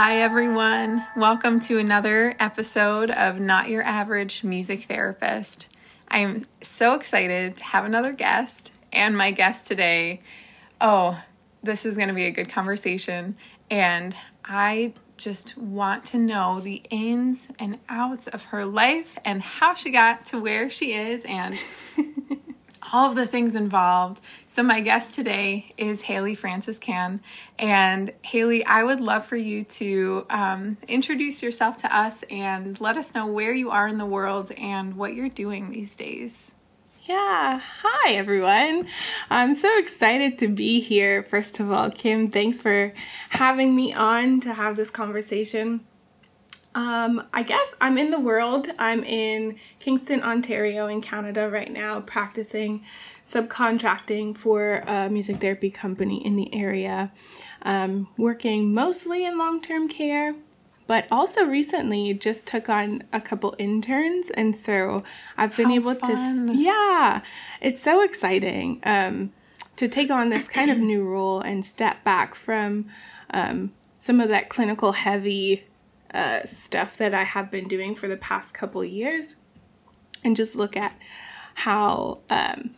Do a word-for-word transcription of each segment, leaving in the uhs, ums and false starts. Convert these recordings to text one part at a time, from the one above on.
Hi everyone, welcome to another episode of Not Your Average Music Therapist. I am so excited to have another guest, and my guest today, oh, this is going to be a good conversation, and I just want to know the ins and outs of her life and how she got to where she is and all of the things involved. So my guest today is Hayley Francis Cann. And Hayley, I would love for you to um, introduce yourself to us and let us know where you are in the world and what you're doing these days. Yeah. Hi, everyone. I'm so excited to be here. First of all, Kim, thanks for having me on to have this conversation. Um, I guess I'm in the world. I'm in Kingston, Ontario in Canada right now, practicing subcontracting for a music therapy company in the area, um, working mostly in long-term care, but also recently just took on a couple interns. And so I've been How able fun. to, yeah, it's so exciting, um, to take on this kind of new role and step back from, um, some of that clinical heavy Uh, stuff that I have been doing for the past couple years, and just look at how, um,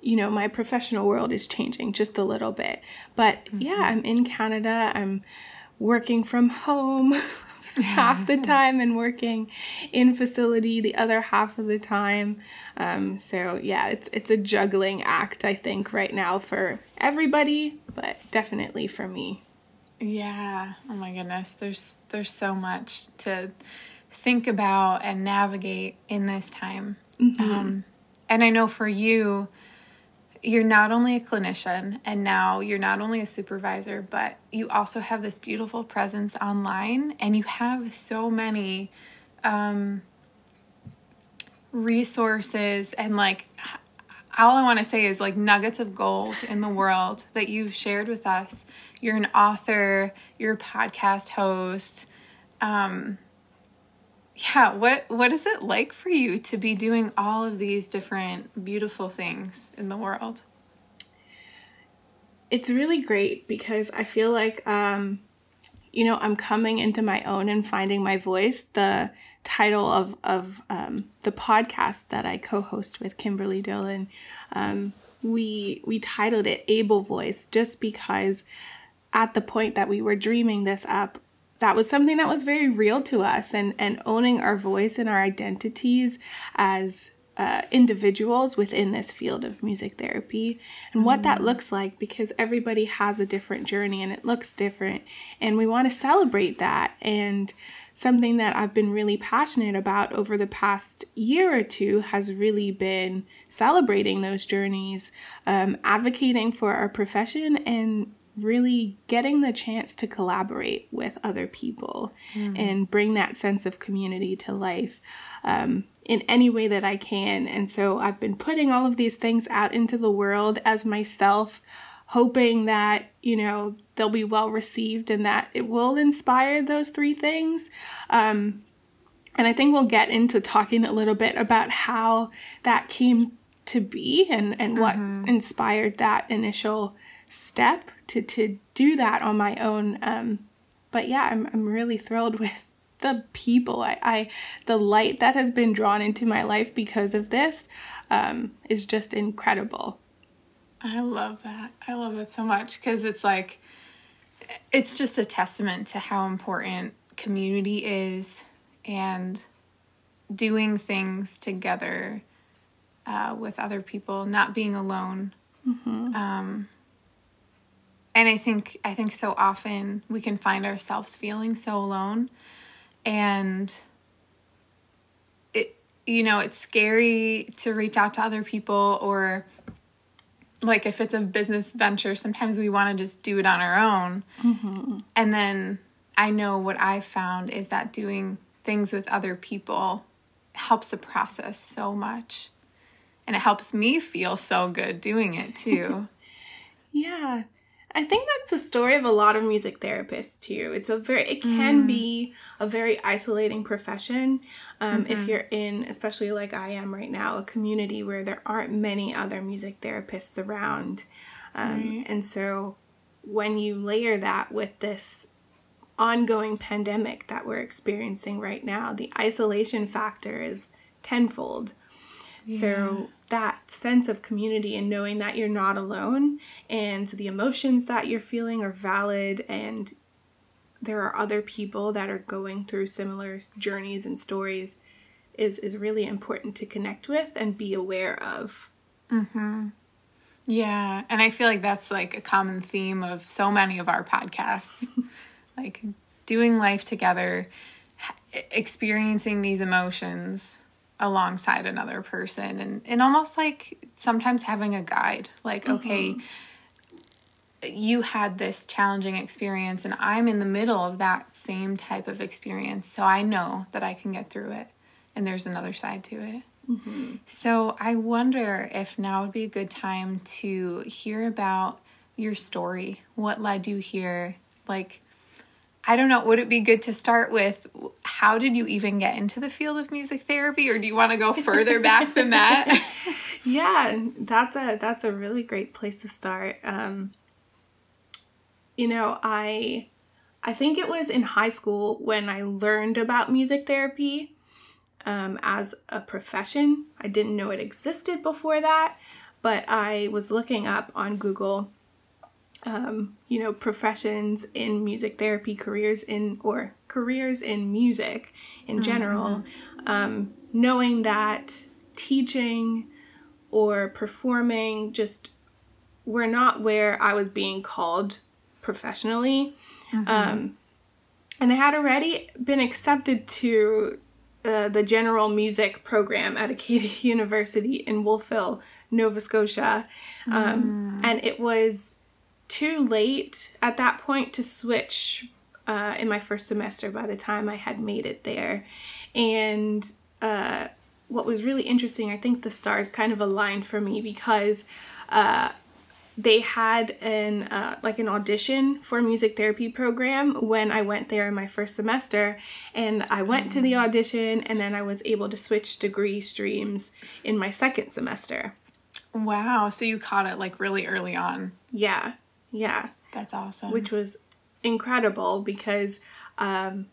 you know, my professional world is changing just a little bit. But mm-hmm. yeah, I'm in Canada. I'm working from home half the time and working in facility the other half of the time. Um, so yeah, it's it's a juggling act, I think, right now for everybody, but definitely for me. Yeah. Oh my goodness. There's There's so much to think about and navigate in this time. Mm-hmm. Um, and I know for you, you're not only a clinician and now you're not only a supervisor, but you also have this beautiful presence online, and you have so many um, resources and like, all I want to say is like nuggets of gold in the world that you've shared with us. You're an author, you're a podcast host. Um, yeah, what what is it like for you to be doing all of these different beautiful things in the world? It's really great because I feel like, um, you know, I'm coming into my own and finding my voice. The title of, of um, the podcast that I co-host with Kimberly Dillon, um, we we titled it Able Voice, just because at the point that we were dreaming this up, that was something that was very real to us, and, and owning our voice and our identities as uh, individuals within this field of music therapy, and what mm. that looks like, because everybody has a different journey and it looks different, and we want to celebrate that. And something that I've been really passionate about over the past year or two has really been celebrating those journeys, um, advocating for our profession, and really getting the chance to collaborate with other people mm. and bring that sense of community to life um, in any way that I can. And so I've been putting all of these things out into the world as myself, hoping that, you know, they'll be well received and that it will inspire those three things. Um, and I think we'll get into talking a little bit about how that came to be and, and what mm-hmm. inspired that initial step to, to do that on my own. Um, but yeah, I'm I'm really thrilled with the people. I, I the light that has been drawn into my life because of this um, is just incredible. I love that. I love it so much, because it's like, it's just a testament to how important community is and doing things together uh, with other people, not being alone. Mm-hmm. Um, and I think I think so often we can find ourselves feeling so alone, and it you know it's scary to reach out to other people, or like if it's a business venture, sometimes we want to just do it on our own. Mm-hmm. And then I know what I found is that doing things with other people helps the process so much. And it helps me feel so good doing it too. Yeah. I think that's the story of a lot of music therapists too. It's a very, it can mm. be a very isolating profession um, mm-hmm. if you're in, especially like I am right now, a community where there aren't many other music therapists around. Um, right. And so when you layer that with this ongoing pandemic that we're experiencing right now. The isolation factor is tenfold. Yeah. So that sense of community and knowing that you're not alone and the emotions that you're feeling are valid and there are other people that are going through similar journeys and stories is, is really important to connect with and be aware of. Mm-hmm. Yeah, and I feel like that's like a common theme of so many of our podcasts. Like doing life together, experiencing these emotions alongside another person, and, and almost like sometimes having a guide. Like, mm-hmm. okay, you had this challenging experience and I'm in the middle of that same type of experience, so I know that I can get through it and there's another side to it. Mm-hmm. So I wonder if now would be a good time to hear about your story. What led you here? Like, I don't know, would it be good to start with how did you even get into the field of music therapy, or do you want to go further back than that? Yeah, that's a that's a really great place to start. Um, you know, I I think it was in high school when I learned about music therapy. Um, as a profession. I didn't know it existed before that, but I was looking up on Google, um, you know, professions in music therapy, careers in, or careers in music in general, mm-hmm. um, knowing that teaching or performing just were not where I was being called professionally. Mm-hmm. Um, and I had already been accepted to Uh, the general music program at Acadia University in Wolfville, Nova Scotia. Um, mm. And it was too late at that point to switch uh, in my first semester by the time I had made it there. And uh, what was really interesting, I think the stars kind of aligned for me because uh, they had an uh, like an audition for a music therapy program when I went there in my first semester, and I went to the audition, and then I was able to switch degree streams in my second semester. Wow, so you caught it like really early on. Yeah, yeah. That's awesome. Which was incredible because um,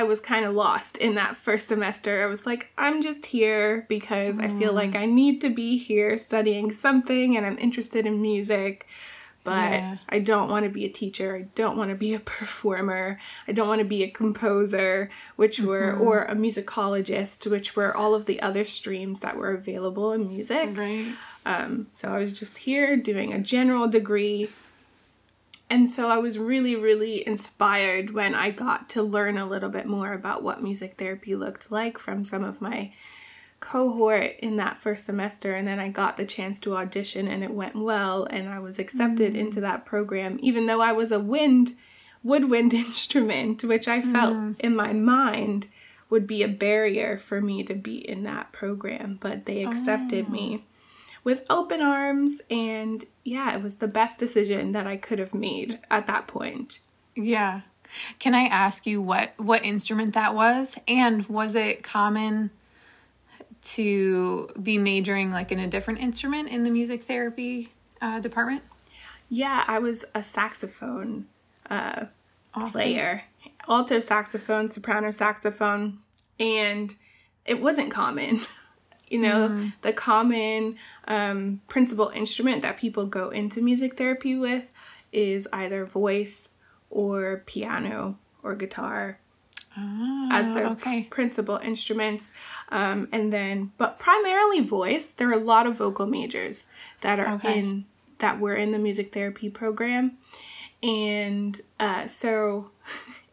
I was kind of lost in that first semester. I was like, I'm just here because mm. I feel like I need to be here studying something and I'm interested in music, but yeah. I don't want to be a teacher. I don't want to be a performer. I don't want to be a composer, which mm-hmm. were, or a musicologist, which were all of the other streams that were available in music. Right. Um, so I was just here doing a general degree. And so I was really, really inspired when I got to learn a little bit more about what music therapy looked like from some of my cohort in that first semester. And then I got the chance to audition and it went well and I was accepted mm-hmm. into that program, even though I was a wind, woodwind instrument, which I felt mm-hmm. in my mind would be a barrier for me to be in that program. But they accepted oh. me with open arms, and yeah, it was the best decision that I could have made at that point. Yeah. Can I ask you what, what instrument that was? And was it common to be majoring like in a different instrument in the music therapy uh, department? Yeah, I was a saxophone uh, awesome. player. Alto saxophone, soprano saxophone, and it wasn't common. You know, mm-hmm. the common um, principal instrument that people go into music therapy with is either voice or piano or guitar oh, as their okay. principal instruments. Um, and then, but primarily voice. There are a lot of vocal majors that are okay. in, that were in the music therapy program. And uh, so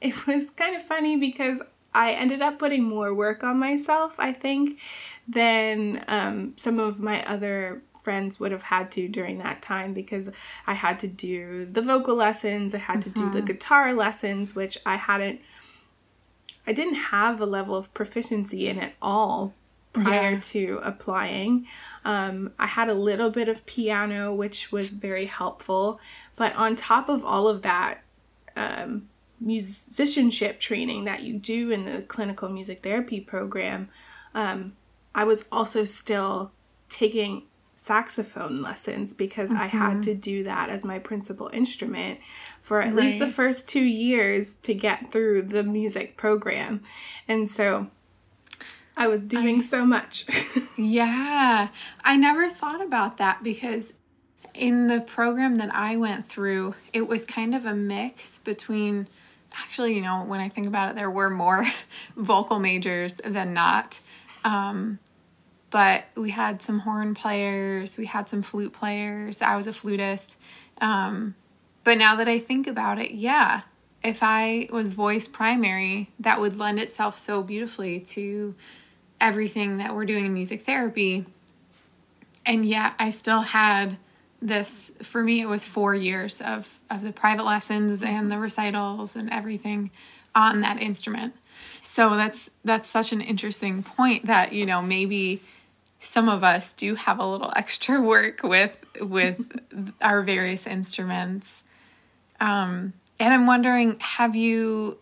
it was kind of funny because I ended up putting more work on myself, I think, than um, some of my other friends would have had to during that time because I had to do the vocal lessons, I had mm-hmm. to do the guitar lessons, which I hadn't, I didn't have a level of proficiency in at all prior yeah. to applying. Um, I had a little bit of piano, which was very helpful, but on top of all of that, um, musicianship training that you do in the clinical music therapy program, um, I was also still taking saxophone lessons because mm-hmm. I had to do that as my principal instrument for at right. least the first two years to get through the music program. And so I was doing I, so much. Yeah. I never thought about that because in the program that I went through, it was kind of a mix between, actually, you know, when I think about it, there were more vocal majors than not. Um, but we had some horn players, we had some flute players. I was a flutist. Um, but now that I think about it, yeah, if I was voice primary, that would lend itself so beautifully to everything that we're doing in music therapy. And yet I still had this, for me, it was four years of, of the private lessons and the recitals and everything on that instrument. So that's that's such an interesting point that, you know, maybe some of us do have a little extra work with with our various instruments. Um, and I'm wondering, have you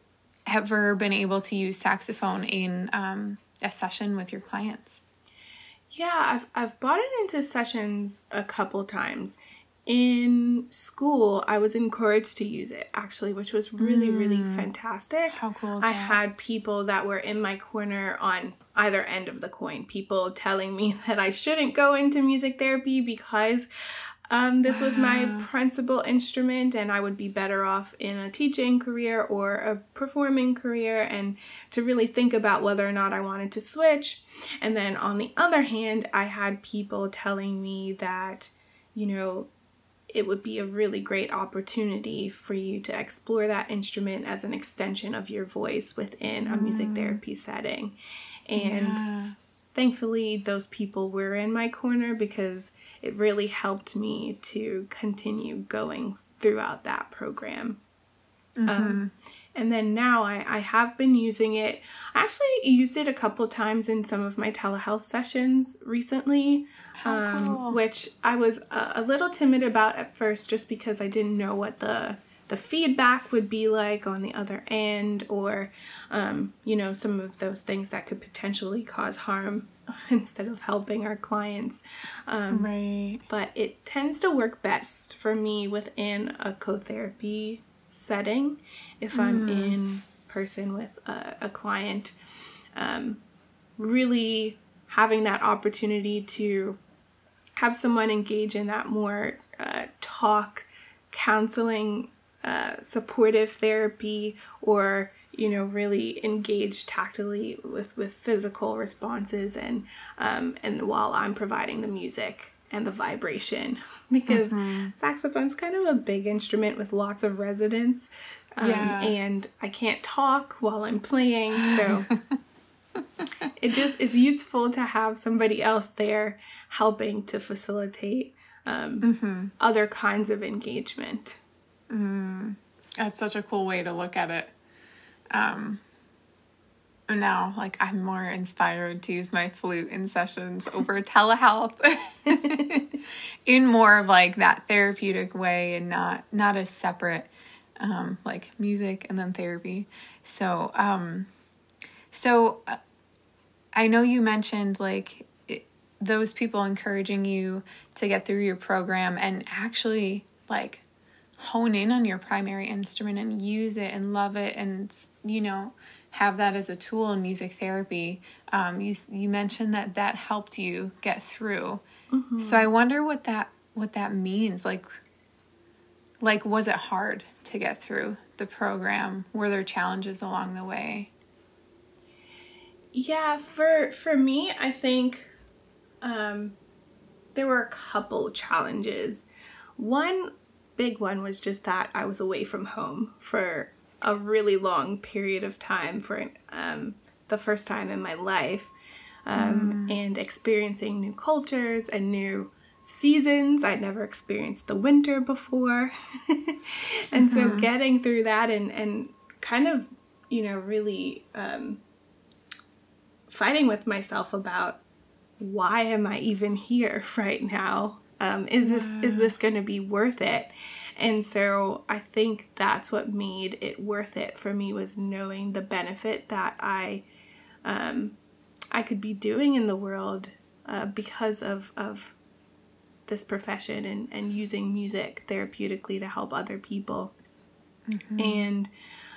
ever been able to use saxophone in um, a session with your clients? Yeah, I've I've brought it into sessions a couple times. In school, I was encouraged to use it, actually, which was really, mm. really fantastic. How cool is that? I had people that were in my corner on either end of the coin, people telling me that I shouldn't go into music therapy because um, this wow. was my principal instrument and I would be better off in a teaching career or a performing career, and to really think about whether or not I wanted to switch. And then on the other hand, I had people telling me that, you know, it would be a really great opportunity for you to explore that instrument as an extension of your voice within a music mm. therapy setting. And yeah. thankfully, those people were in my corner because it really helped me to continue going throughout that program. Mm-hmm. Um, and then now I, I have been using it. I actually used it a couple times in some of my telehealth sessions recently, um, cool. which I was a, a little timid about at first just because I didn't know what the the feedback would be like on the other end, or, um, you know, some of those things that could potentially cause harm instead of helping our clients. Um, right. But it tends to work best for me within a co-therapy setting if I'm mm. in person with a, a client, um, really having that opportunity to have someone engage in that more uh, talk, counseling, uh, supportive therapy, or, you know, really engage tactily with, with physical responses and um, and while I'm providing the music and the vibration, because mm-hmm. saxophone's kind of a big instrument with lots of resonance, um, yeah. and I can't talk while I'm playing, so it just is useful to have somebody else there helping to facilitate um, mm-hmm. other kinds of engagement. Mm. That's such a cool way to look at it. Um, now, like, I'm more inspired to use my flute in sessions over telehealth in more of like that therapeutic way and not, not as separate, um, like music and then therapy. So, um, so I know you mentioned like it, those people encouraging you to get through your program and actually like hone in on your primary instrument and use it and love it and, you know, have that as a tool in music therapy. Um, you you mentioned that that helped you get through. Mm-hmm. So I wonder what that what that means. Like, like was it hard to get through the program? Were there challenges along the way? Yeah, for for me, I think um, there were a couple challenges. One big one was just that I was away from home for a really long period of time for um, the first time in my life, um, mm. and experiencing new cultures and new seasons. I'd never experienced the winter before. And mm-hmm. so getting through that and, and kind of, you know, really um, fighting with myself about why am I even here right now? Um, is yeah. this is this going to be worth it? And so I think that's what made it worth it for me, was knowing the benefit that I um, I could be doing in the world uh, because of, of this profession and, and using music therapeutically to help other people. Mm-hmm. And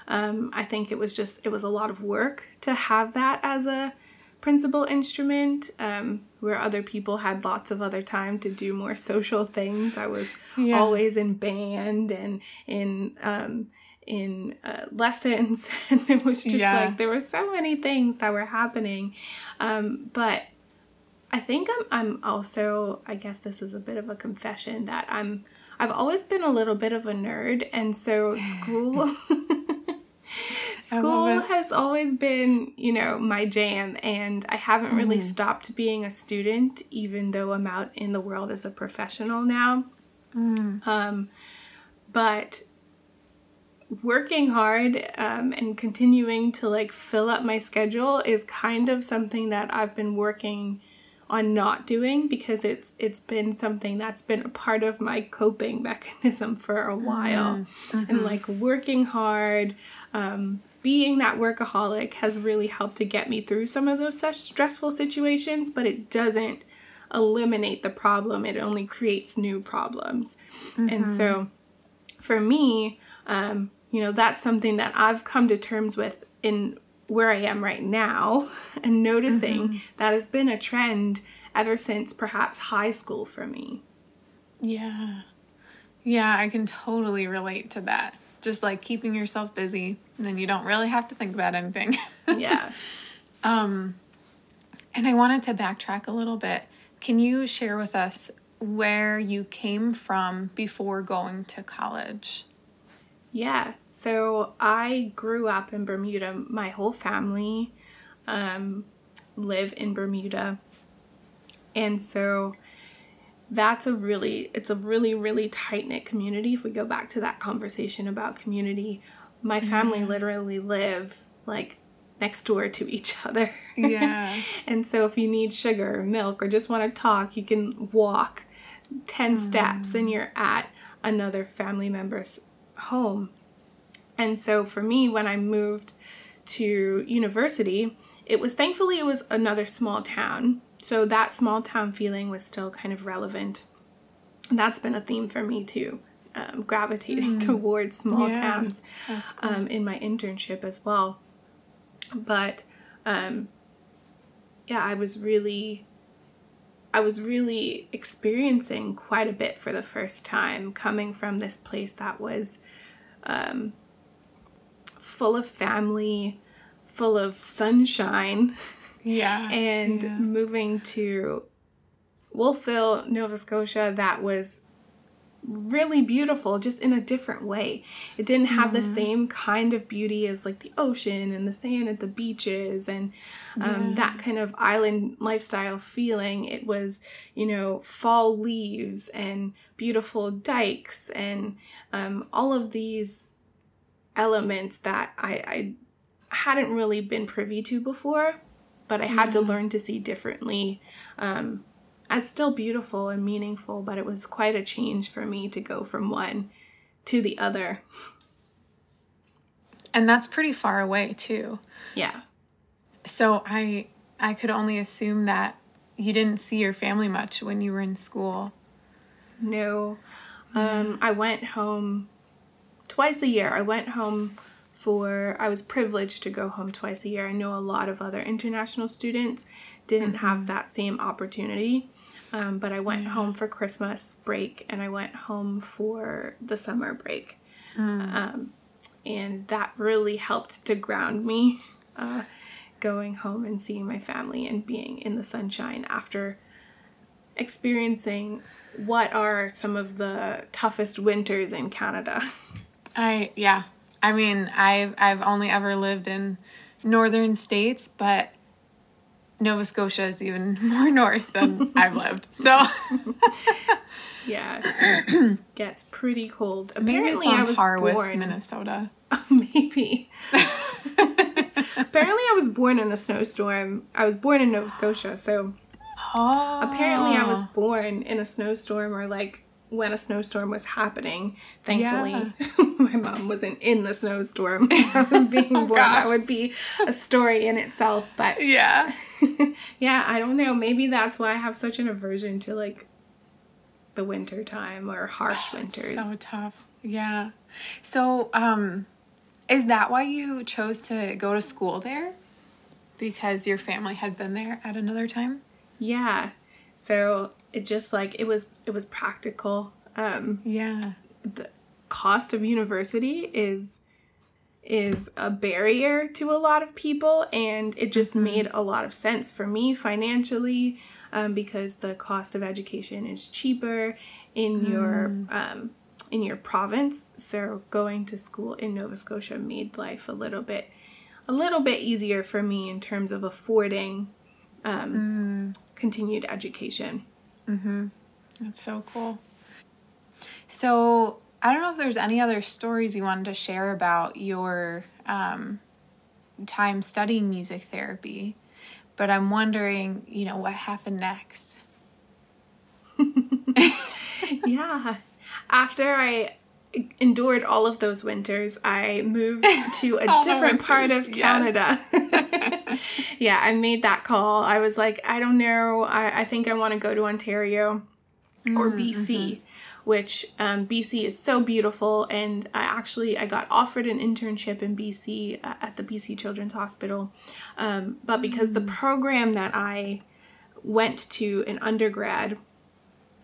um, I think it was just, it was a lot of work to have that as a principal instrument, um, where other people had lots of other time to do more social things. I was yeah. always in band and in um, in uh, lessons, and it was just yeah. like there were so many things that were happening. Um, but I think I'm I'm also, I guess this is a bit of a confession, that I'm I've always been a little bit of a nerd, and so school school has always been, you know, my jam, and I haven't really mm. stopped being a student, even though I'm out in the world as a professional now. Mm. Um, but working hard um, and continuing to like fill up my schedule is kind of something that I've been working on not doing, because it's it's been something that's been a part of my coping mechanism for a while. Mm-hmm. Mm-hmm. And like working hard, um, being that workaholic has really helped to get me through some of those such stressful situations, but it doesn't eliminate the problem. It only creates new problems. Mm-hmm. And so for me, um, you know, that's something that I've come to terms with in where I am right now, and noticing mm-hmm. that has been a trend ever since perhaps high school for me. Yeah. Yeah, I can totally relate to that. Just like keeping yourself busy, and then you don't really have to think about anything. Yeah. um, and I wanted to backtrack a little bit. Can you share with us where you came from before going to college? Yeah, so I grew up in Bermuda. My whole family um, live in Bermuda. And so that's a really, it's a really, really tight-knit community. If we go back to that conversation about community, my family mm-hmm. literally live like next door to each other. Yeah. And so if you need sugar or milk or just want to talk, you can walk ten mm-hmm. steps and you're at another family member's home. And so for me, when I moved to university, it was thankfully it was another small town, so that small town feeling was still kind of relevant. And that's been a theme for me too, um, gravitating mm. towards small yeah, towns that's cool. um, in my internship as well. But um, yeah, I was really I was really experiencing quite a bit for the first time, coming from this place that was um, full of family, full of sunshine. Yeah. and yeah. moving to Wolfville, Nova Scotia, that was really beautiful, just in a different way. It didn't have mm-hmm. the same kind of beauty as like the ocean and the sand at the beaches and um, yeah. that kind of island lifestyle feeling. It was, you know, fall leaves and beautiful dikes and um, all of these elements that I, I hadn't really been privy to before, but I had yeah. to learn to see differently. Um, as still beautiful and meaningful, but it was quite a change for me to go from one to the other. And that's pretty far away too. Yeah. So I I could only assume that you didn't see your family much when you were in school. No. Um, I went home twice a year. I went home for, I was privileged to go home twice a year. I know a lot of other international students didn't mm-hmm. have that same opportunity. Um, but I went yeah. home for Christmas break, and I went home for the summer break. Mm. Um, and that really helped to ground me, uh, going home and seeing my family and being in the sunshine after experiencing what are some of the toughest winters in Canada. I, yeah. I mean, I've, I've only ever lived in northern states, but Nova Scotia is even more north than I've lived. So, yeah, it gets pretty cold. Apparently, maybe it's on I was par born with Minnesota. Oh, maybe. Apparently, I was born in a snowstorm. I was born in Nova Scotia, so oh. apparently, I was born in a snowstorm, or like when a snowstorm was happening. Thankfully, yeah. my mom wasn't in the snowstorm. Being oh, born, gosh. That would be a story in itself. But yeah, yeah, I don't know. Maybe that's why I have such an aversion to like the winter time or harsh oh, winters. So tough. Yeah. So, um, is that why you chose to go to school there? Because your family had been there at another time? Yeah. So it just like, it was, it was practical. Um, yeah. The cost of university is, is a barrier to a lot of people, and it just mm-hmm. made a lot of sense for me financially, um, because the cost of education is cheaper in mm. your, um, in your province. So going to school in Nova Scotia made life a little bit, a little bit easier for me in terms of affording, um, mm. continued education. Mm-hmm. That's so cool. So I don't know if there's any other stories you wanted to share about your um, time studying music therapy, but I'm wondering, you know, what happened next? Yeah. After I endured all of those winters, I moved to a different winters, part of Canada. Yes. Yeah, I made that call. I was like, I don't know. I, I think I want to go to Ontario mm, or B C. Mm-hmm. Which um, B C is so beautiful, and I actually I got offered an internship in B C uh, at the B C Children's Hospital, um, but because the program that I went to in undergrad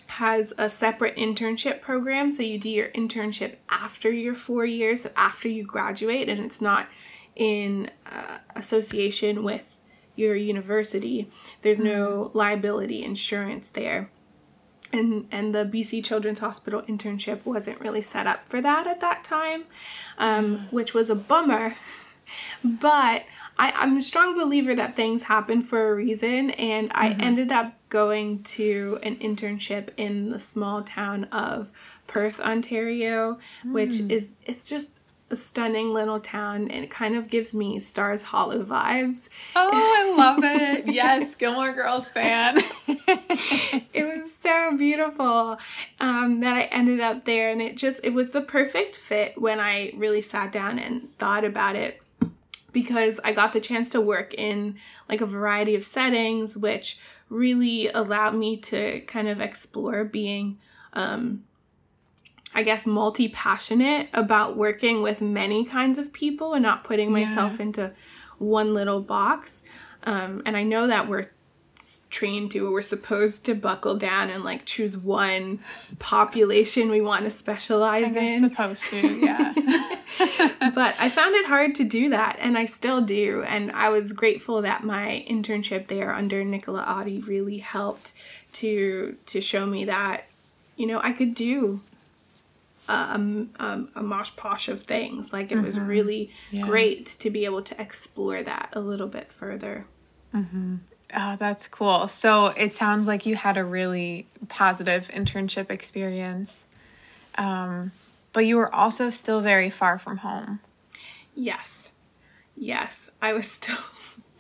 has a separate internship program, so you do your internship after your four years, so after you graduate, and it's not in uh, association with your university. There's no liability insurance there. And and the B C Children's Hospital internship wasn't really set up for that at that time, um, which was a bummer. But I, I'm a strong believer that things happen for a reason, and I mm-hmm. ended up going to an internship in the small town of Perth, Ontario, mm. which is it's just a stunning little town, and it kind of gives me Stars Hollow vibes. Oh, I love it. Yes, Gilmore Girls fan. It was so beautiful um, that I ended up there, and it just, it was the perfect fit when I really sat down and thought about it, because I got the chance to work in like a variety of settings, which really allowed me to kind of explore being, um, I guess, multi-passionate about working with many kinds of people and not putting myself yeah. into one little box. Um, and I know that we're trained to, we're supposed to buckle down and like choose one population we want to specialize in. Supposed to, yeah. But I found it hard to do that, and I still do. And I was grateful that my internship there under Nicola Audi really helped to to show me that, you know, I could do Um, um, a mosh posh of things. Like it mm-hmm. was really yeah. great to be able to explore that a little bit further. Mm-hmm. Oh, that's cool. So it sounds like you had a really positive internship experience, um, but you were also still very far from home. Yes. Yes. I was still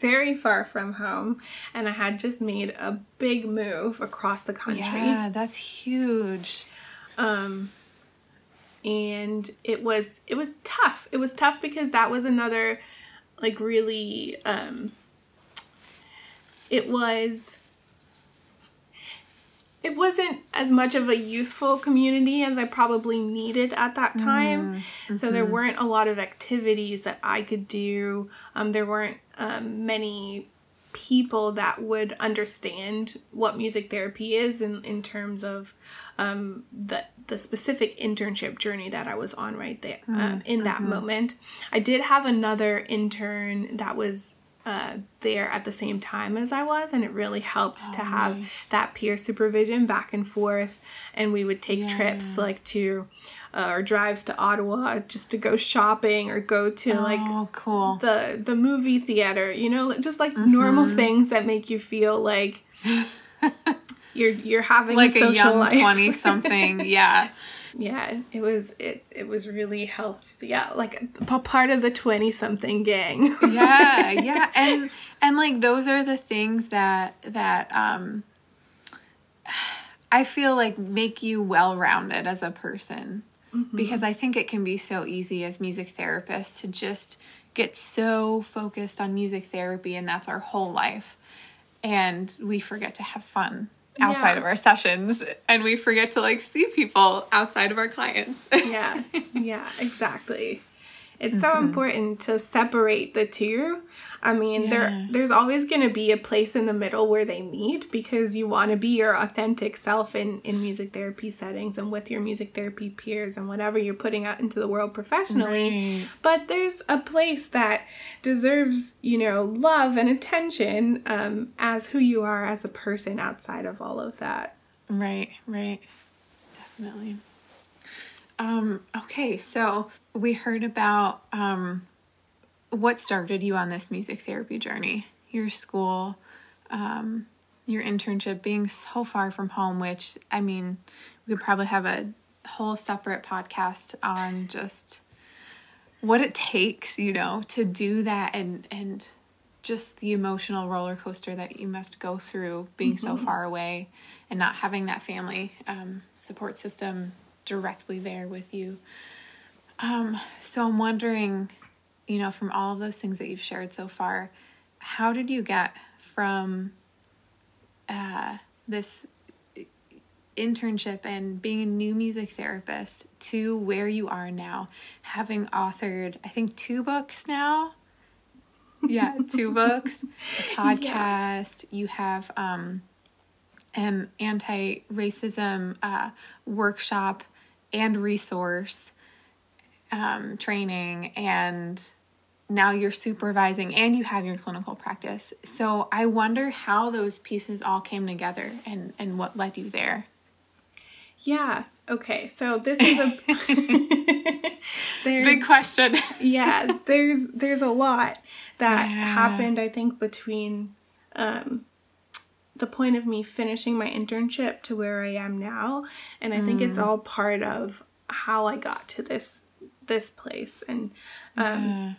very far from home, and I had just made a big move across the country. Yeah, that's huge. Um, And it was, it was tough. It was tough because that was another, like, really, um, it was, it wasn't as much of a youthful community as I probably needed at that time. Mm-hmm. So there weren't a lot of activities that I could do. Um, there weren't um, many people that would understand what music therapy is in, in terms of um, the the specific internship journey that I was on right there um, mm-hmm. in that mm-hmm. moment. I did have another intern that was uh, there at the same time as I was, and it really helped oh, to have nice. That peer supervision back and forth, and we would take yeah. trips like to uh, or drives to Ottawa just to go shopping or go to oh, like cool. the the movie theater, you know, just like mm-hmm. normal things that make you feel like you're you're having like a, social a young life. twenty something. Yeah. Yeah, it was it it was really helped. Yeah, like a, a part of the twenty something gang. Yeah, yeah. And and like those are the things that that um I feel like make you well-rounded as a person. Mm-hmm. Because I think it can be so easy as music therapists to just get so focused on music therapy, and that's our whole life, and we forget to have fun outside yeah. of our sessions, and we forget to like see people outside of our clients. yeah, yeah, exactly. It's mm-hmm. so important to separate the two. I mean, yeah. there there's always going to be a place in the middle where they meet, because you want to be your authentic self in, in music therapy settings and with your music therapy peers and whatever you're putting out into the world professionally. Right. But there's a place that deserves, you know, love and attention um, as who you are as a person outside of all of that. Right, right. Definitely. Um, okay, so we heard about um, what started you on this music therapy journey, your school, um, your internship, being so far from home, which, I mean, we could probably have a whole separate podcast on just what it takes, you know, to do that, and, and just the emotional roller coaster that you must go through being mm-hmm. so far away and not having that family um, support system directly there with you. Um, so I'm wondering, you know, from all of those things that you've shared so far, how did you get from uh, this internship and being a new music therapist to where you are now, having authored, I think, two books now? Yeah, two books, a podcast. Yeah. You have um, an anti-racism uh, workshop and resource um, training, and now you're supervising and you have your clinical practice. So I wonder how those pieces all came together and, and what led you there. Yeah. Okay. So this is a big question. yeah. There's, there's a lot that yeah. happened, I think, between, um, the point of me finishing my internship to where I am now. And I think mm. it's all part of how I got to this, this place. And, um,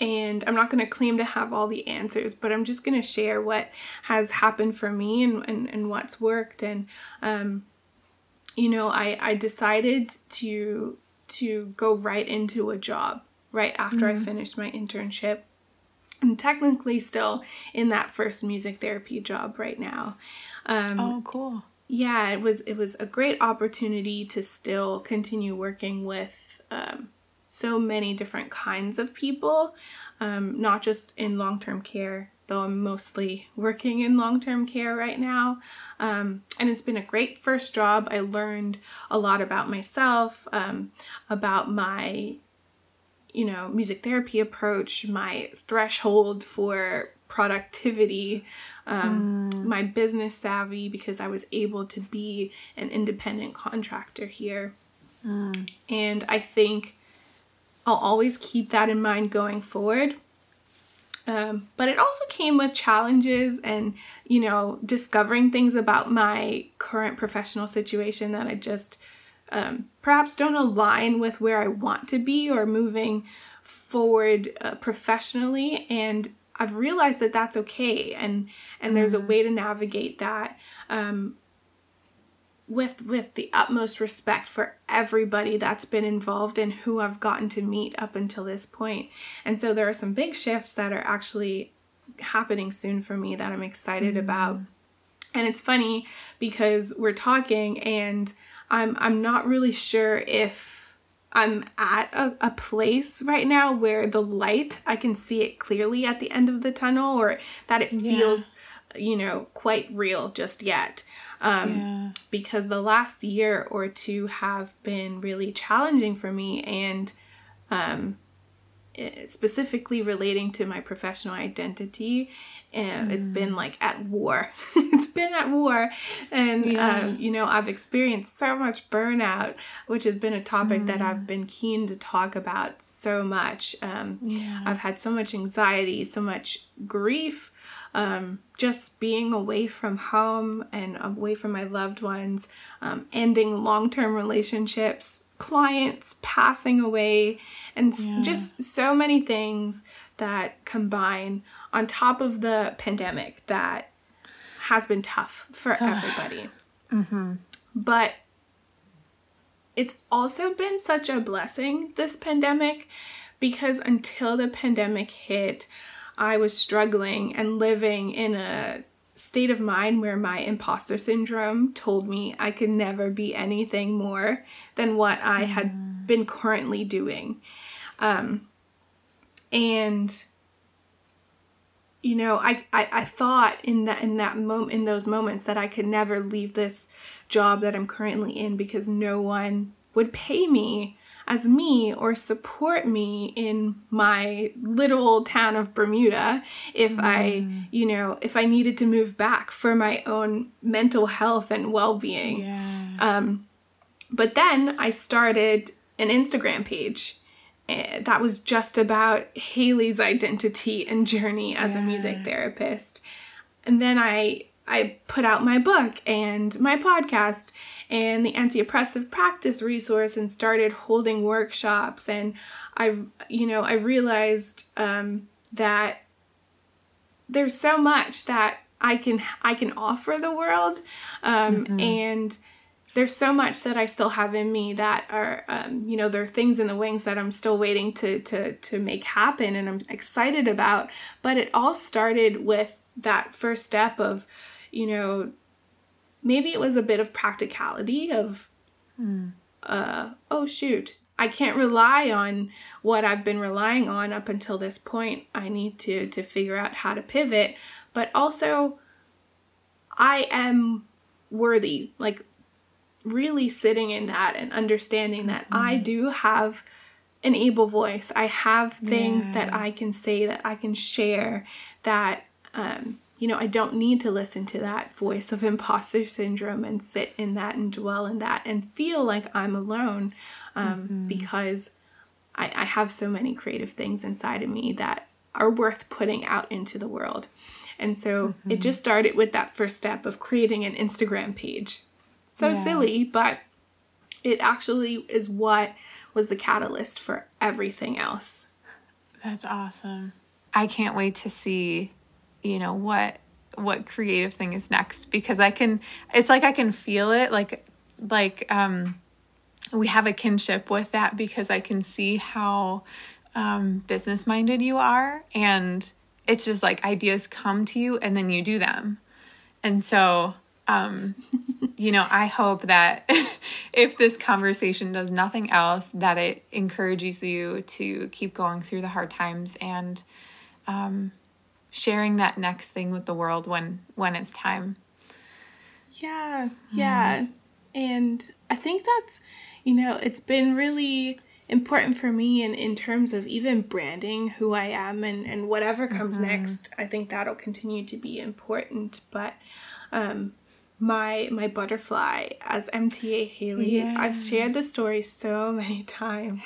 yeah. and I'm not going to claim to have all the answers, but I'm just going to share what has happened for me and, and, and what's worked. And, um, you know, I, I decided to, to go right into a job right after mm. I finished my internship. I'm technically still in that first music therapy job right now. Um, oh, cool. Yeah, it was it was a great opportunity to still continue working with um, so many different kinds of people, um, not just in long-term care, though I'm mostly working in long-term care right now. Um, and it's been a great first job. I learned a lot about myself, um, about my you know, music therapy approach, my threshold for productivity, um, mm. my business savvy, because I was able to be an independent contractor here. Mm. And I think I'll always keep that in mind going forward. Um, but it also came with challenges and, you know, discovering things about my current professional situation that I just Um, perhaps don't align with where I want to be or moving forward uh, professionally. And I've realized that that's okay. And, and mm-hmm. there's a way to navigate that um, with, with the utmost respect for everybody that's been involved and who I've gotten to meet up until this point. And so there are some big shifts that are actually happening soon for me that I'm excited mm-hmm. about. And it's funny because we're talking and I'm I'm not really sure if I'm at a, a place right now where the light, I can see it clearly at the end of the tunnel, or that it yeah. feels, you know, quite real just yet. Um, yeah. Because the last year or two have been really challenging for me, and um, specifically relating to my professional identity. And it's been like at war. It's been at war. And, yeah. um, you know, I've experienced so much burnout, which has been a topic mm. that I've been keen to talk about so much. Um, yeah. I've had so much anxiety, so much grief, um, just being away from home and away from my loved ones, um, ending long-term relationships, clients passing away, and yeah. just so many things that combine on top of the pandemic that has been tough for everybody. mm-hmm. But it's also been such a blessing, this pandemic, because until the pandemic hit, I was struggling and living in a state of mind where my imposter syndrome told me I could never be anything more than what I had been currently doing. Um, and, you know, I, I, I thought in that, in that moment, in those moments that I could never leave this job that I'm currently in because no one would pay me as me or support me in my little town of Bermuda if mm. I, you know, if I needed to move back for my own mental health and well-being. Yeah. Um, but then I started an Instagram page that was just about Hayley's identity and journey as yeah. a music therapist. And then I I put out my book and my podcast and the anti-oppressive practice resource and started holding workshops. And I, you know, I realized um, that there's so much that I can, I can offer the world. Um, mm-hmm. And there's so much that I still have in me that are, um, you know, there are things in the wings that I'm still waiting to, to, to make happen. And I'm excited about, but it all started with that first step of, you know, maybe it was a bit of practicality of, mm. uh, oh, shoot, I can't rely on what I've been relying on up until this point. I need to, to figure out how to pivot. But also, I am worthy, like really sitting in that and understanding that mm-hmm. I do have an able voice. I have things yeah. that I can say, that I can share, that Um, you know, I don't need to listen to that voice of imposter syndrome and sit in that and dwell in that and feel like I'm alone um, mm-hmm. because I, I have so many creative things inside of me that are worth putting out into the world. And so mm-hmm. it just started with that first step of creating an Instagram page. So yeah. silly, but it actually is what was the catalyst for everything else. That's awesome. I can't wait to see, you know, what, what creative thing is next, because I can, it's like, I can feel it. Like, like, um, we have a kinship with that because I can see how, um, business minded you are. And it's just like ideas come to you and then you do them. And so, um, you know, I hope that if this conversation does nothing else, that it encourages you to keep going through the hard times and, um, sharing that next thing with the world when, when it's time. Yeah. Yeah. Mm. And I think that's, you know, it's been really important for me in, in terms of even branding who I am and, and whatever comes mm-hmm. next. I think that'll continue to be important, but, um, my, my butterfly as M T A Hayley, yeah. I've shared the story so many times,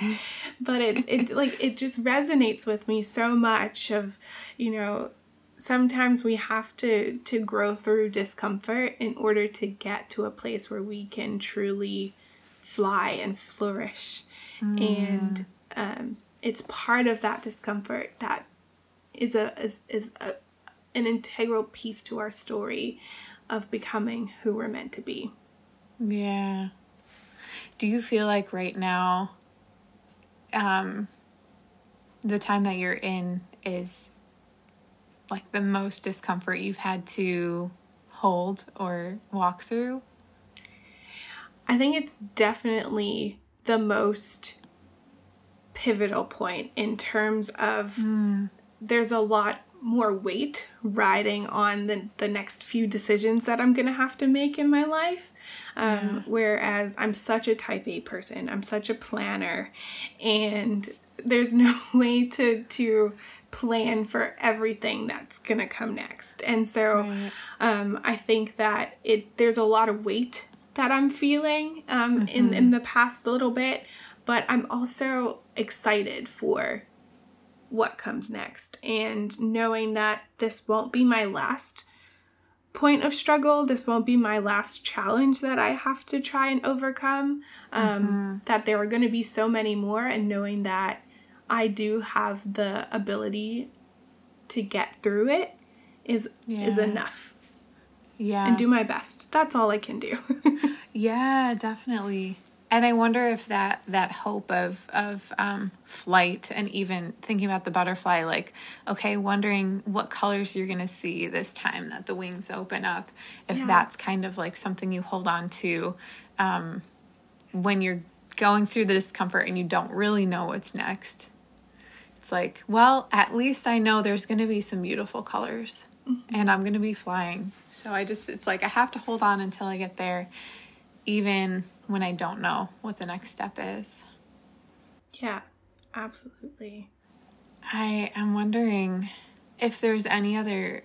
but it, it like, it just resonates with me so much of, you know, sometimes we have to, to grow through discomfort in order to get to a place where we can truly fly and flourish. Mm. And um, it's part of that discomfort that is a is, is a, an integral piece to our story of becoming who we're meant to be. Yeah. Do you feel like right now, um, the time that you're in is like the most discomfort you've had to hold or walk through? I think it's definitely the most pivotal point in terms of mm. there's a lot more weight riding on the, the next few decisions that I'm going to have to make in my life. Um, yeah. Whereas I'm such a type A person, I'm such a planner, and there's no way to, to plan for everything that's going to come next. And so, right. um, I think that it, there's a lot of weight that I'm feeling, um, mm-hmm. in, in the past little bit, but I'm also excited for what comes next. And knowing that this won't be my last point of struggle, this won't be my last challenge that I have to try and overcome, um, mm-hmm. that there are going to be so many more, and knowing that I do have the ability to get through it is yeah. is enough. Yeah. And do my best. That's all I can do. Yeah, definitely. And I wonder if that, that hope of, of um, flight, and even thinking about the butterfly, like, okay, wondering what colors you're going to see this time that the wings open up, if yeah. that's kind of like something you hold on to um, when you're going through the discomfort and you don't really know what's next. It's like, well, at least I know there's going to be some beautiful colors mm-hmm. and I'm going to be flying. So I just, it's like, I have to hold on until I get there, even when I don't know what the next step is. Yeah, absolutely. I am wondering if there's any other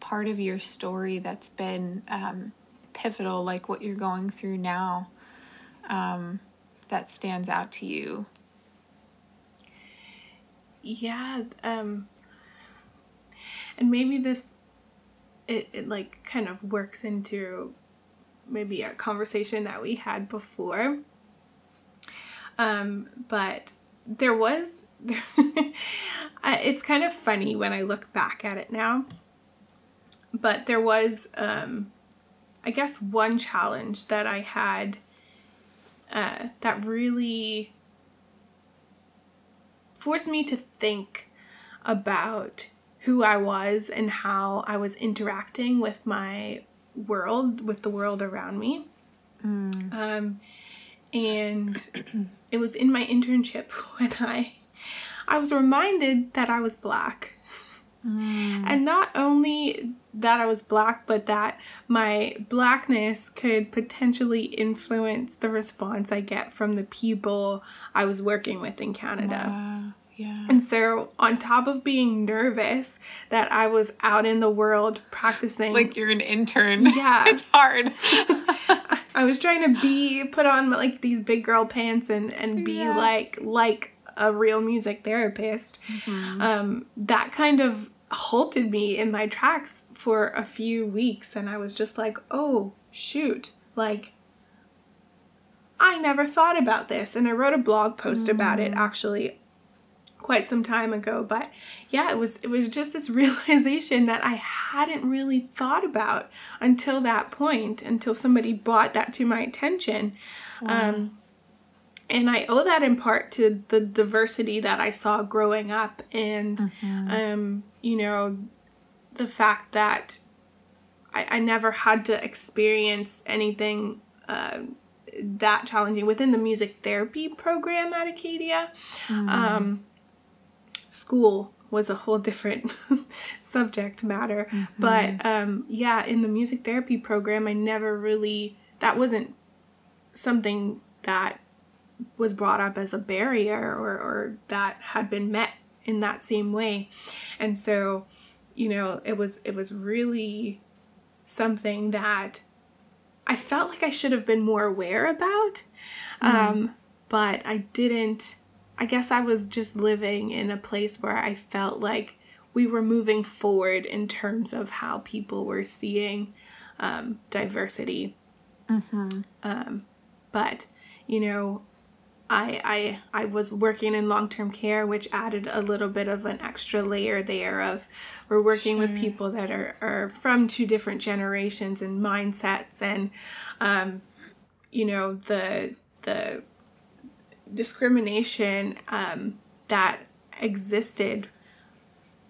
part of your story that's been um, pivotal, like what you're going through now, um, that stands out to you. Yeah, um, and maybe this, it, it like kind of works into maybe a conversation that we had before. Um, but there was, it's kind of funny when I look back at it now, but there was, um, I guess one challenge that I had, uh, that really forced me to think about who I was and how I was interacting with my world, with the world around me. Mm. Um, and it was in my internship when I, I was reminded that I was Black. Mm. And not only that I was Black, but that my Blackness could potentially influence the response I get from the people I was working with in Canada. Wow. Yeah. And so on top of being nervous that I was out in the world practicing. Like you're an intern. Yeah. It's hard. I was trying to be, put on like these big girl pants and, and be yeah. like, like a real music therapist. Mm-hmm. Um, that kind of halted me in my tracks for a few weeks. And I was just like, oh, shoot. Like, I never thought about this. And I wrote a blog post mm-hmm. about it actually quite some time ago, but yeah, it was it was just this realization that I hadn't really thought about until that point, until somebody brought that to my attention. Wow. Um, and I owe that in part to the diversity that I saw growing up, and mm-hmm. um, you know, the fact that I, I never had to experience anything uh, that challenging within the music therapy program at Acadia. Mm. Um, School was a whole different subject matter. Mm-hmm. But, um, yeah, in the music therapy program, I never really, that wasn't something that was brought up as a barrier or, or that had been met in that same way. And so, you know, it was, it was really something that I felt like I should have been more aware about. Mm-hmm. Um, but I didn't. I guess I was just living in a place where I felt like we were moving forward in terms of how people were seeing um, diversity. Mm-hmm. Um, but, you know, I, I I was working in long-term care, which added a little bit of an extra layer there of we're working sure. with people that are, are from two different generations and mindsets and, um, you know, the the... discrimination um, that existed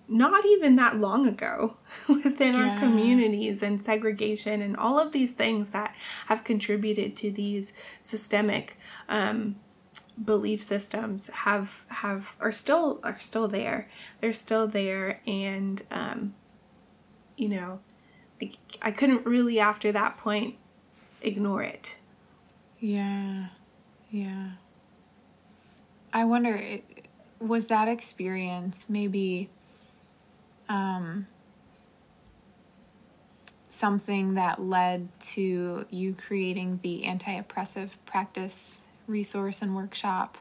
not even that long ago within yeah. our communities, and segregation and all of these things that have contributed to these systemic um, belief systems have have are still are still there. They're still there, and um, you know, I, I couldn't really after that point ignore it. Yeah, yeah. I wonder, was that experience maybe um, something that led to you creating the anti-oppressive practice resource and workshop?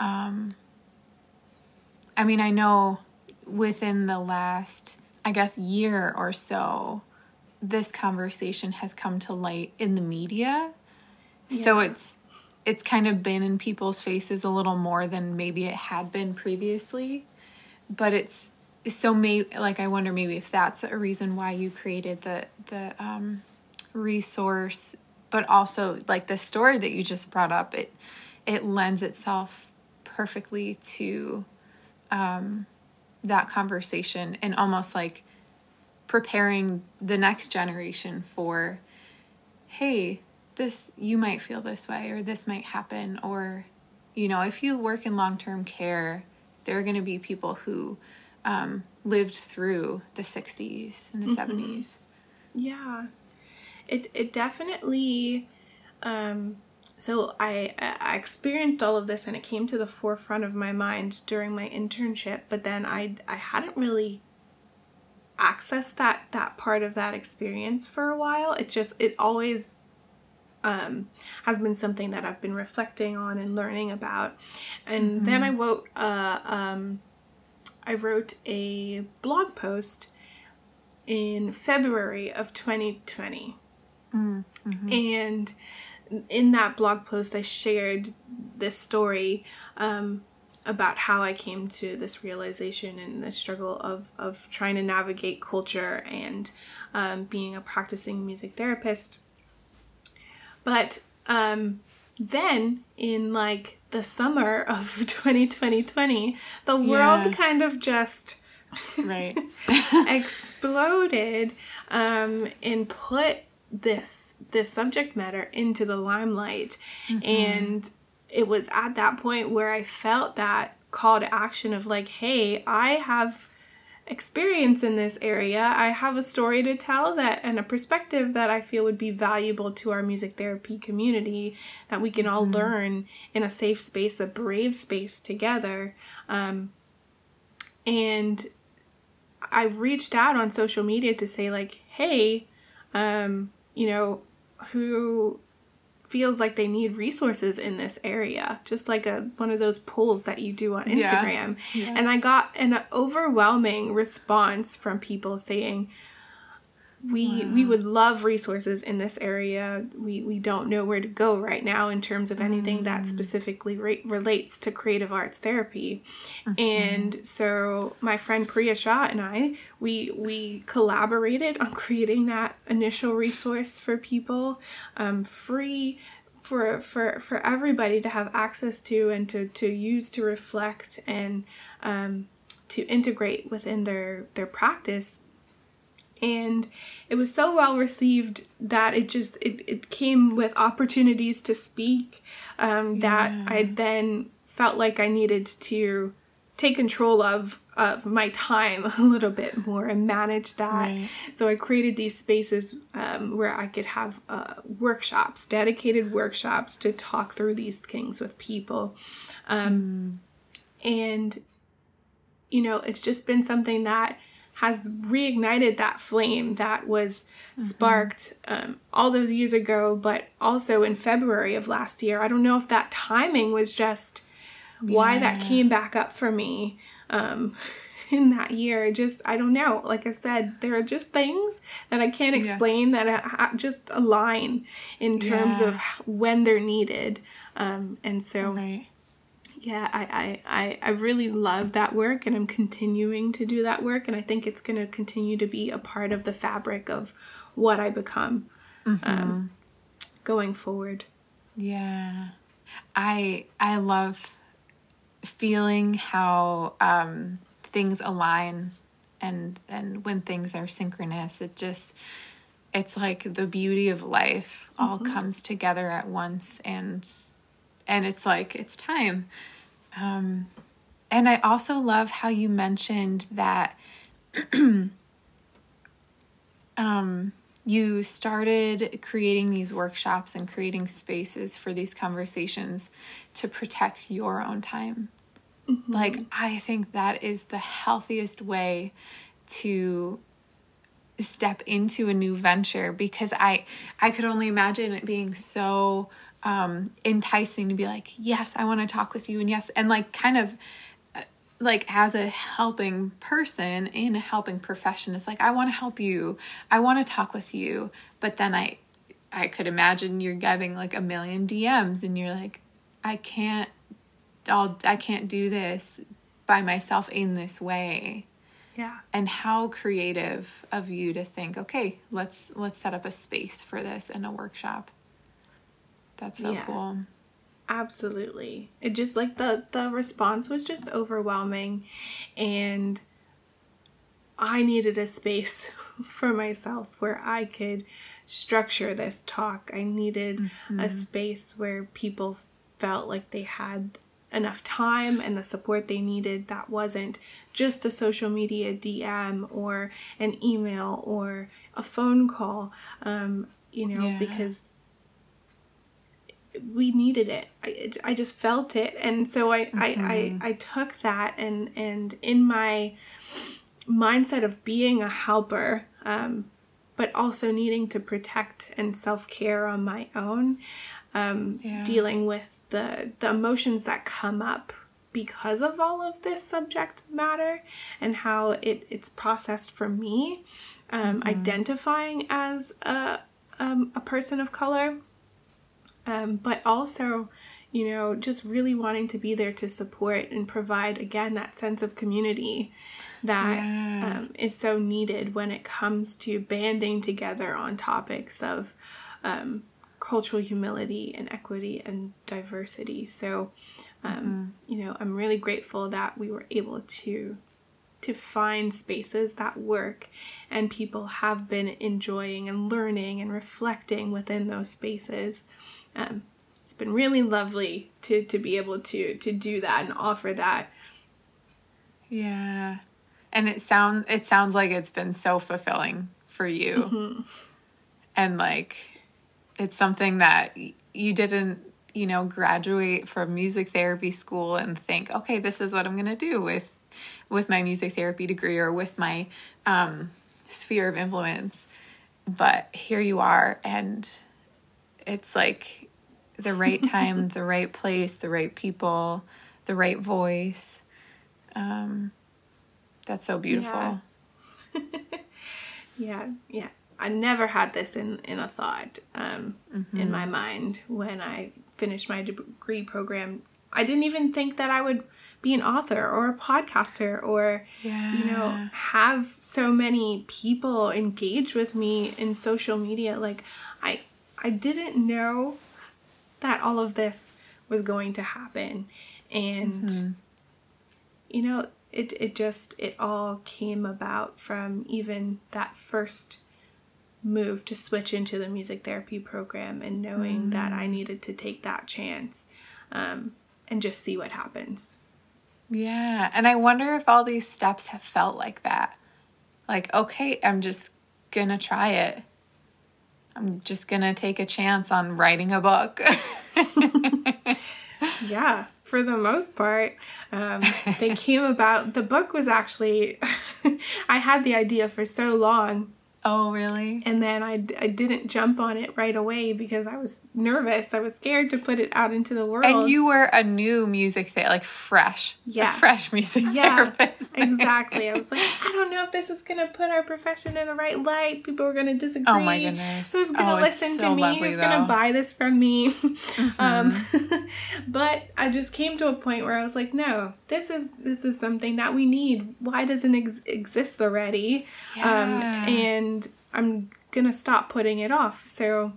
Um, I mean, I know within the last, I guess, year or so, this conversation has come to light in the media. Yeah. So it's, it's kind of been in people's faces a little more than maybe it had been previously, but it's so maybe like, I wonder maybe if that's a reason why you created the, the, um, resource but also like the story that you just brought up, it it lends itself perfectly to um, that conversation, and almost like preparing the next generation for, hey, this, you might feel this way, or this might happen, or, you know, if you work in long-term care, there are going to be people who um, lived through the sixties and the mm-hmm. seventies. Yeah, it it definitely, um, so I, I experienced all of this and it came to the forefront of my mind during my internship, but then I, I hadn't really accessed that, that part of that experience for a while. It just, it always um, has been something that I've been reflecting on and learning about. And mm-hmm. then I wrote, uh, um, I wrote a blog post in February of twenty twenty. Mm-hmm. And in that blog post, I shared this story um, about how I came to this realization and the struggle of, of trying to navigate culture and um, being a practicing music therapist. But um, then in like the summer of twenty twenty, the world yeah. kind of just... right exploded um and put this this subject matter into the limelight. Mm-hmm. And it was at that point where I felt that call to action of like, hey, I have experience in this area, I have a story to tell that, and a perspective that I feel would be valuable to our music therapy community, that we can all mm-hmm. learn in a safe space, a brave space together. um And I reached out on social media to say like, hey, um, you know, who feels like they need resources in this area? Just like a one of those polls that you do on Instagram. Yeah. Yeah. And I got an overwhelming response from people saying, we wow. we would love resources in this area. We we don't know where to go right now in terms of anything mm. that specifically re- relates to creative arts therapy. Mm-hmm. And so my friend Priya Shah and I, we we collaborated on creating that initial resource for people, um, free for for for everybody to have access to and to to use to reflect and um, to integrate within their their practice. And it was so well received that it just, it, it came with opportunities to speak um, that yeah. I then felt like I needed to take control of, of my time a little bit more and manage that. Right. So I created these spaces um, where I could have uh, workshops, dedicated workshops to talk through these things with people. Um, mm. And, you know, it's just been something that has reignited that flame that was sparked um, all those years ago, but also in February of last year. I don't know if that timing was just yeah. why that came back up for me um, in that year. Just, I don't know. Like I said, there are just things that I can't explain yeah. that just align in terms yeah. of when they're needed. Um, and so... Right. Yeah, I, I, I really love that work, and I'm continuing to do that work, and I think it's going to continue to be a part of the fabric of what I become mm-hmm. um, going forward. Yeah, I I love feeling how um, things align, and and when things are synchronous, it just, it's like the beauty of life mm-hmm. all comes together at once, and... And it's like, it's time. Um, and I also love how you mentioned that um, you started creating these workshops and creating spaces for these conversations to protect your own time. Mm-hmm. Like, I think that is the healthiest way to step into a new venture, because I, I could only imagine it being so... um, enticing to be like, yes, I want to talk with you. And yes. And like, kind of uh, like as a helping person in a helping profession, it's like, I want to help you. I want to talk with you. But then I, I could imagine you're getting like a million D Ms and you're like, I can't, I'll, I can't do this by myself in this way. Yeah. And how creative of you to think, okay, let's, let's set up a space for this in a workshop. That's so yeah. cool. Absolutely. It just, like, the, the response was just overwhelming, and I needed a space for myself where I could structure this talk. I needed mm-hmm. a space where people felt like they had enough time and the support they needed that wasn't just a social media D M or an email or a phone call, um, you know, yeah. because we needed it. I, I just felt it. And so I, mm-hmm. I, I, I took that and, and in my mindset of being a helper, um, but also needing to protect and self-care on my own, um, yeah. dealing with the, the emotions that come up because of all of this subject matter and how it, it's processed for me, um, mm-hmm. identifying as a, um, a person of color. Um, but also, you know, just really wanting to be there to support and provide, again, that sense of community that yeah. um, is so needed when it comes to banding together on topics of um, cultural humility and equity and diversity. So, um, mm-hmm. you know, I'm really grateful that we were able to to find spaces that work, and people have been enjoying and learning and reflecting within those spaces. Um, it's been really lovely to, to be able to, to do that and offer that. Yeah. And it sounds, it sounds like it's been so fulfilling for you. Mm-hmm. And like, it's something that you didn't, you know, graduate from music therapy school and think, okay, this is what I'm going to do with, with my music therapy degree or with my, um, sphere of influence. But here you are, and it's like the right time, the right place, the right people, the right voice. Um, that's so beautiful. Yeah. yeah. Yeah. I never had this in, in a thought, um, mm-hmm. in my mind when I finished my degree program. I didn't even think that I would be an author or a podcaster or, yeah. you know, have so many people engage with me in social media. Like I, I didn't know that all of this was going to happen. And, mm-hmm. you know, it it just, it all came about from even that first move to switch into the music therapy program and knowing mm-hmm. that I needed to take that chance um, and just see what happens. Yeah. And I wonder if all these steps have felt like that. Like, okay, I'm just going to try it. I'm just going to take a chance on writing a book. Yeah, for the most part. Um, they came about, the book was actually, I had the idea for so long. Oh, really? And then I, I didn't jump on it right away because I was nervous. I was scared to put it out into the world. And you were a new music therapist, like fresh. Yeah. Fresh music yeah, therapist. Exactly. I was like, I don't know if this is going to put our profession in the right light. People are going to disagree. Oh, my goodness. Who's going to oh, listen so to me? Lovely, Who's going to buy this from me? Mm-hmm. Um, but I just came to a point where I was like, no, this is this is something that we need. Why doesn't it ex- exist already? Yeah. Um, and And I'm going to stop putting it off. So,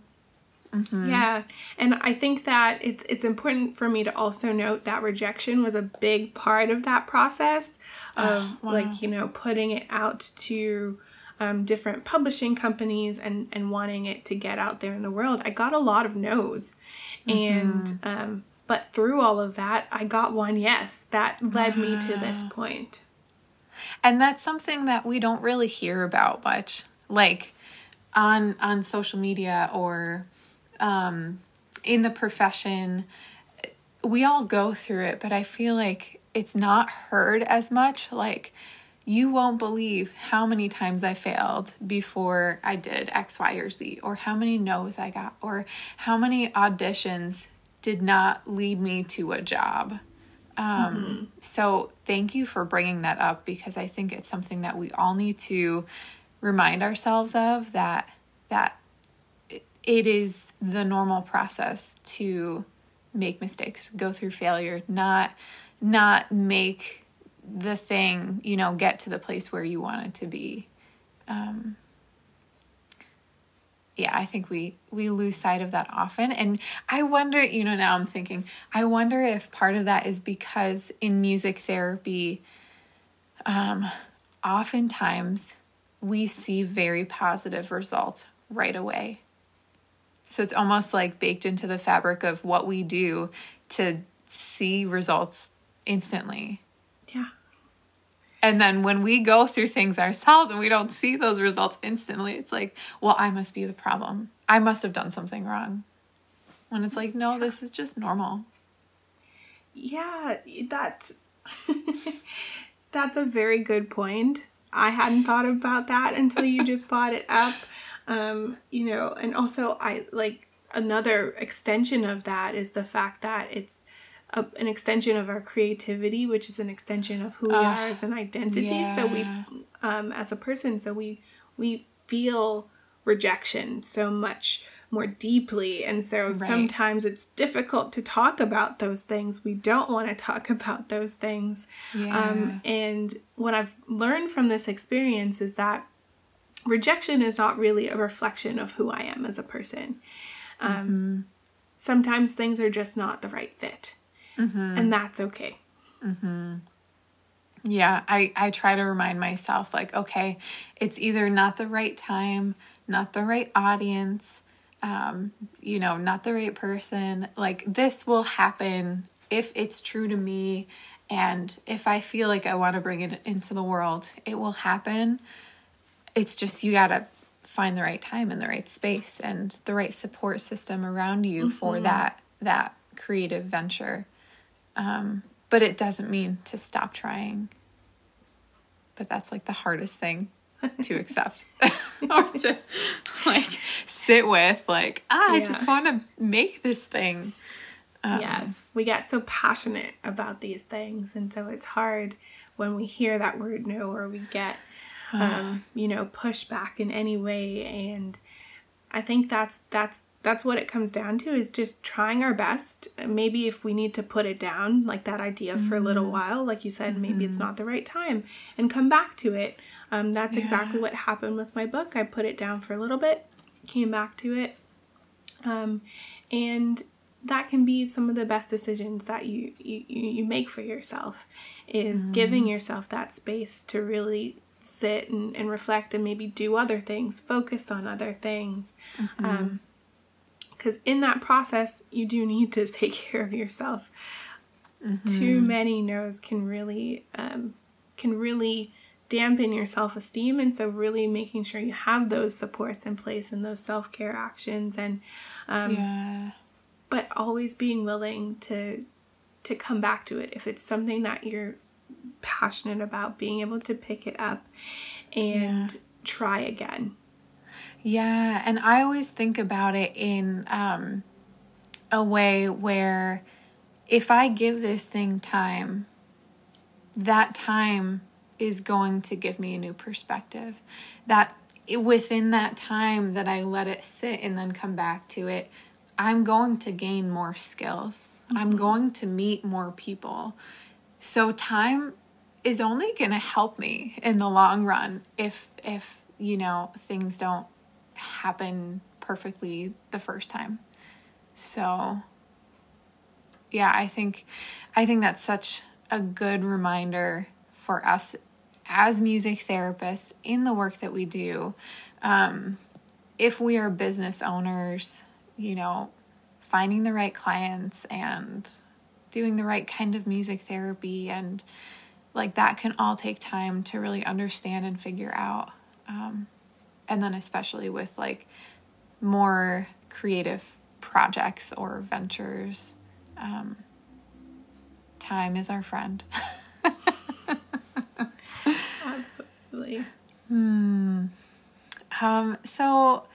mm-hmm. yeah. And I think that it's it's important for me to also note that rejection was a big part of that process of, oh, wow. like, you know, putting it out to um, different publishing companies and, and wanting it to get out there in the world. I got a lot of no's. Mm-hmm. And, um, but through all of that, I got one yes. That led wow. me to this point. And that's something that we don't really hear about much. Like on on social media or um, in the profession, we all go through it, but I feel like it's not heard as much. Like, you won't believe how many times I failed before I did X, Y, or Z, or how many no's I got, or how many auditions did not lead me to a job. Um, mm-hmm. So thank you for bringing that up, because I think it's something that we all need to remind ourselves of, that that it is the normal process to make mistakes, go through failure, not not make the thing, you know, get to the place where you want it to be. Um, yeah, I think we, we lose sight of that often. And I wonder, you know, now I'm thinking, I wonder if part of that is because in music therapy, um, oftentimes we see very positive results right away. So it's almost like baked into the fabric of what we do to see results instantly. Yeah. And then when we go through things ourselves and we don't see those results instantly, it's like, well, I must be the problem. I must have done something wrong. When it's like, no, yeah. This is just normal. Yeah, that's, that's a very good point. I hadn't thought about that until you just brought it up. Um, you know, and also I like another extension of that is the fact that it's A, an extension of our creativity, which is an extension of who we uh, are as an identity. Yeah. So we, um, as a person, so we, we feel rejection so much more deeply. And so right. sometimes it's difficult to talk about those things. We don't want to talk about those things. Yeah. Um, and what I've learned from this experience is that rejection is not really a reflection of who I am as a person. Um, mm-hmm. Sometimes things are just not the right fit. Mm-hmm. And that's okay. Mm-hmm. Yeah, I, I try to remind myself, like, okay, it's either not the right time, not the right audience, um, you know, not the right person. Like, this will happen if it's true to me. And if I feel like I want to bring it into the world, it will happen. It's just you got to find the right time and the right space and the right support system around you mm-hmm. for that that creative venture. Um, but it doesn't mean to stop trying. But that's like the hardest thing to accept or to like sit with, like, ah, yeah. I just want to make this thing. Um, yeah, we get so passionate about these things. And so it's hard when we hear that word no, or we get, um, uh, you know, pushed back in any way. And I think that's, that's, That's what it comes down to, is just trying our best. Maybe if we need to put it down, like that idea mm-hmm. for a little while, like you said, mm-hmm. maybe it's not the right time, and come back to it. Um, that's yeah. exactly what happened with my book. I put it down for a little bit, came back to it. Um, and that can be some of the best decisions that you, you, you make for yourself, is mm-hmm. giving yourself that space to really sit and, and reflect and maybe do other things, focus on other things. Mm-hmm. Um, Because in that process, you do need to take care of yourself. Mm-hmm. Too many no's can really um, can really dampen your self-esteem. And so really making sure you have those supports in place and those self-care actions. and um, yeah. But always being willing to to come back to it. If it's something that you're passionate about, being able to pick it up and yeah. try again. Yeah, and I always think about it in um, a way where if I give this thing time, that time is going to give me a new perspective. That within that time that I let it sit and then come back to it, I'm going to gain more skills. Mm-hmm. I'm going to meet more people. So time is only going to help me in the long run if, if you know, things don't happen perfectly the first time. So yeah, I think I think that's such a good reminder for us as music therapists in the work that we do. Um, if we are business owners, you know, finding the right clients and doing the right kind of music therapy, and like that can all take time to really understand and figure out. Um, and then especially with like more creative projects or ventures, um, time is our friend. Absolutely. Hmm. Um, so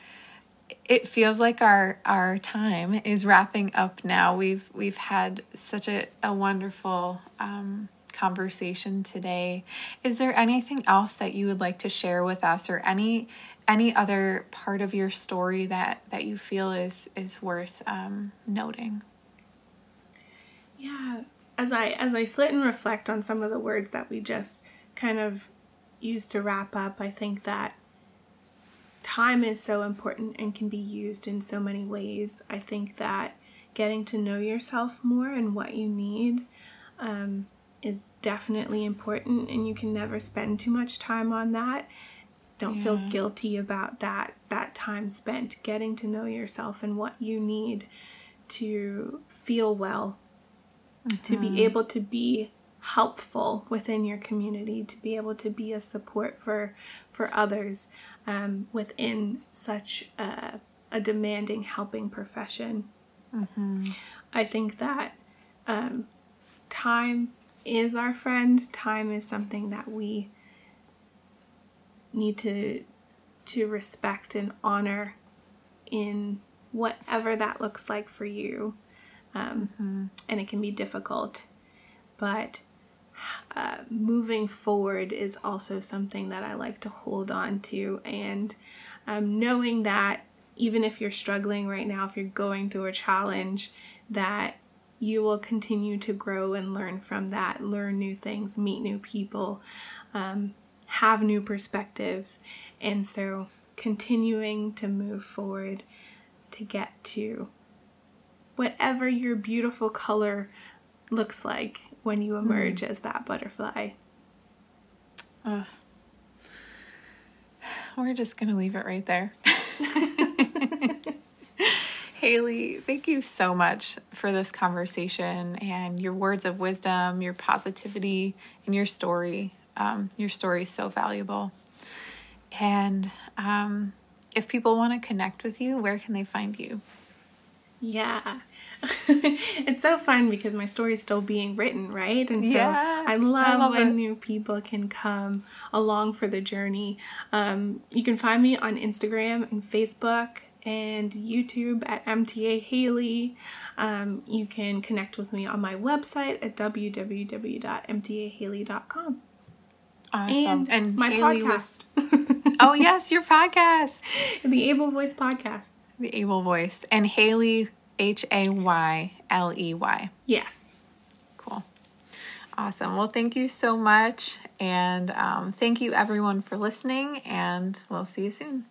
it feels like our, our time is wrapping up now. We've, we've had such a, a wonderful, um, conversation today. Is there anything else that you would like to share with us, or any any other part of your story that that you feel is is worth um noting? Yeah, as I as I sit and reflect on some of the words that we just kind of used to wrap up, I think that time is so important and can be used in so many ways. I think that getting to know yourself more and what you need um, is definitely important, and you can never spend too much time on that. Don't yeah. feel guilty about that, that time spent getting to know yourself and what you need to feel well, mm-hmm. to be able to be helpful within your community, to be able to be a support for for others um, within such a, a demanding, helping profession. Mm-hmm. I think that um, time is our friend. Time is something that we need to to respect and honor in whatever that looks like for you. Um, mm-hmm. And it can be difficult, but uh, moving forward is also something that I like to hold on to, and um, knowing that even if you're struggling right now, if you're going through a challenge, that you will continue to grow and learn from that, learn new things, meet new people, um, have new perspectives. And so continuing to move forward to get to whatever your beautiful color looks like when you emerge mm. as that butterfly. Uh, we're just going to leave it right there. Hayley, thank you so much for this conversation and your words of wisdom, your positivity, and your story. Um, your story is so valuable. And um, if people want to connect with you, where can they find you? Yeah. It's so fun because my story is still being written, right? And so yeah, I, love I love when it. new people can come along for the journey. Um, you can find me on Instagram and Facebook and YouTube at M T A Hayley. Um, you can connect with me on my website at w w w dot m t a hayley dot com. Awesome. And, and my Hayley podcast. With... Oh, yes, your podcast. The Able Voice podcast. The Able Voice. And Hayley... H A Y L E Y. Yes. Cool. Awesome. Well, thank you so much. And um, thank you everyone for listening, and we'll see you soon.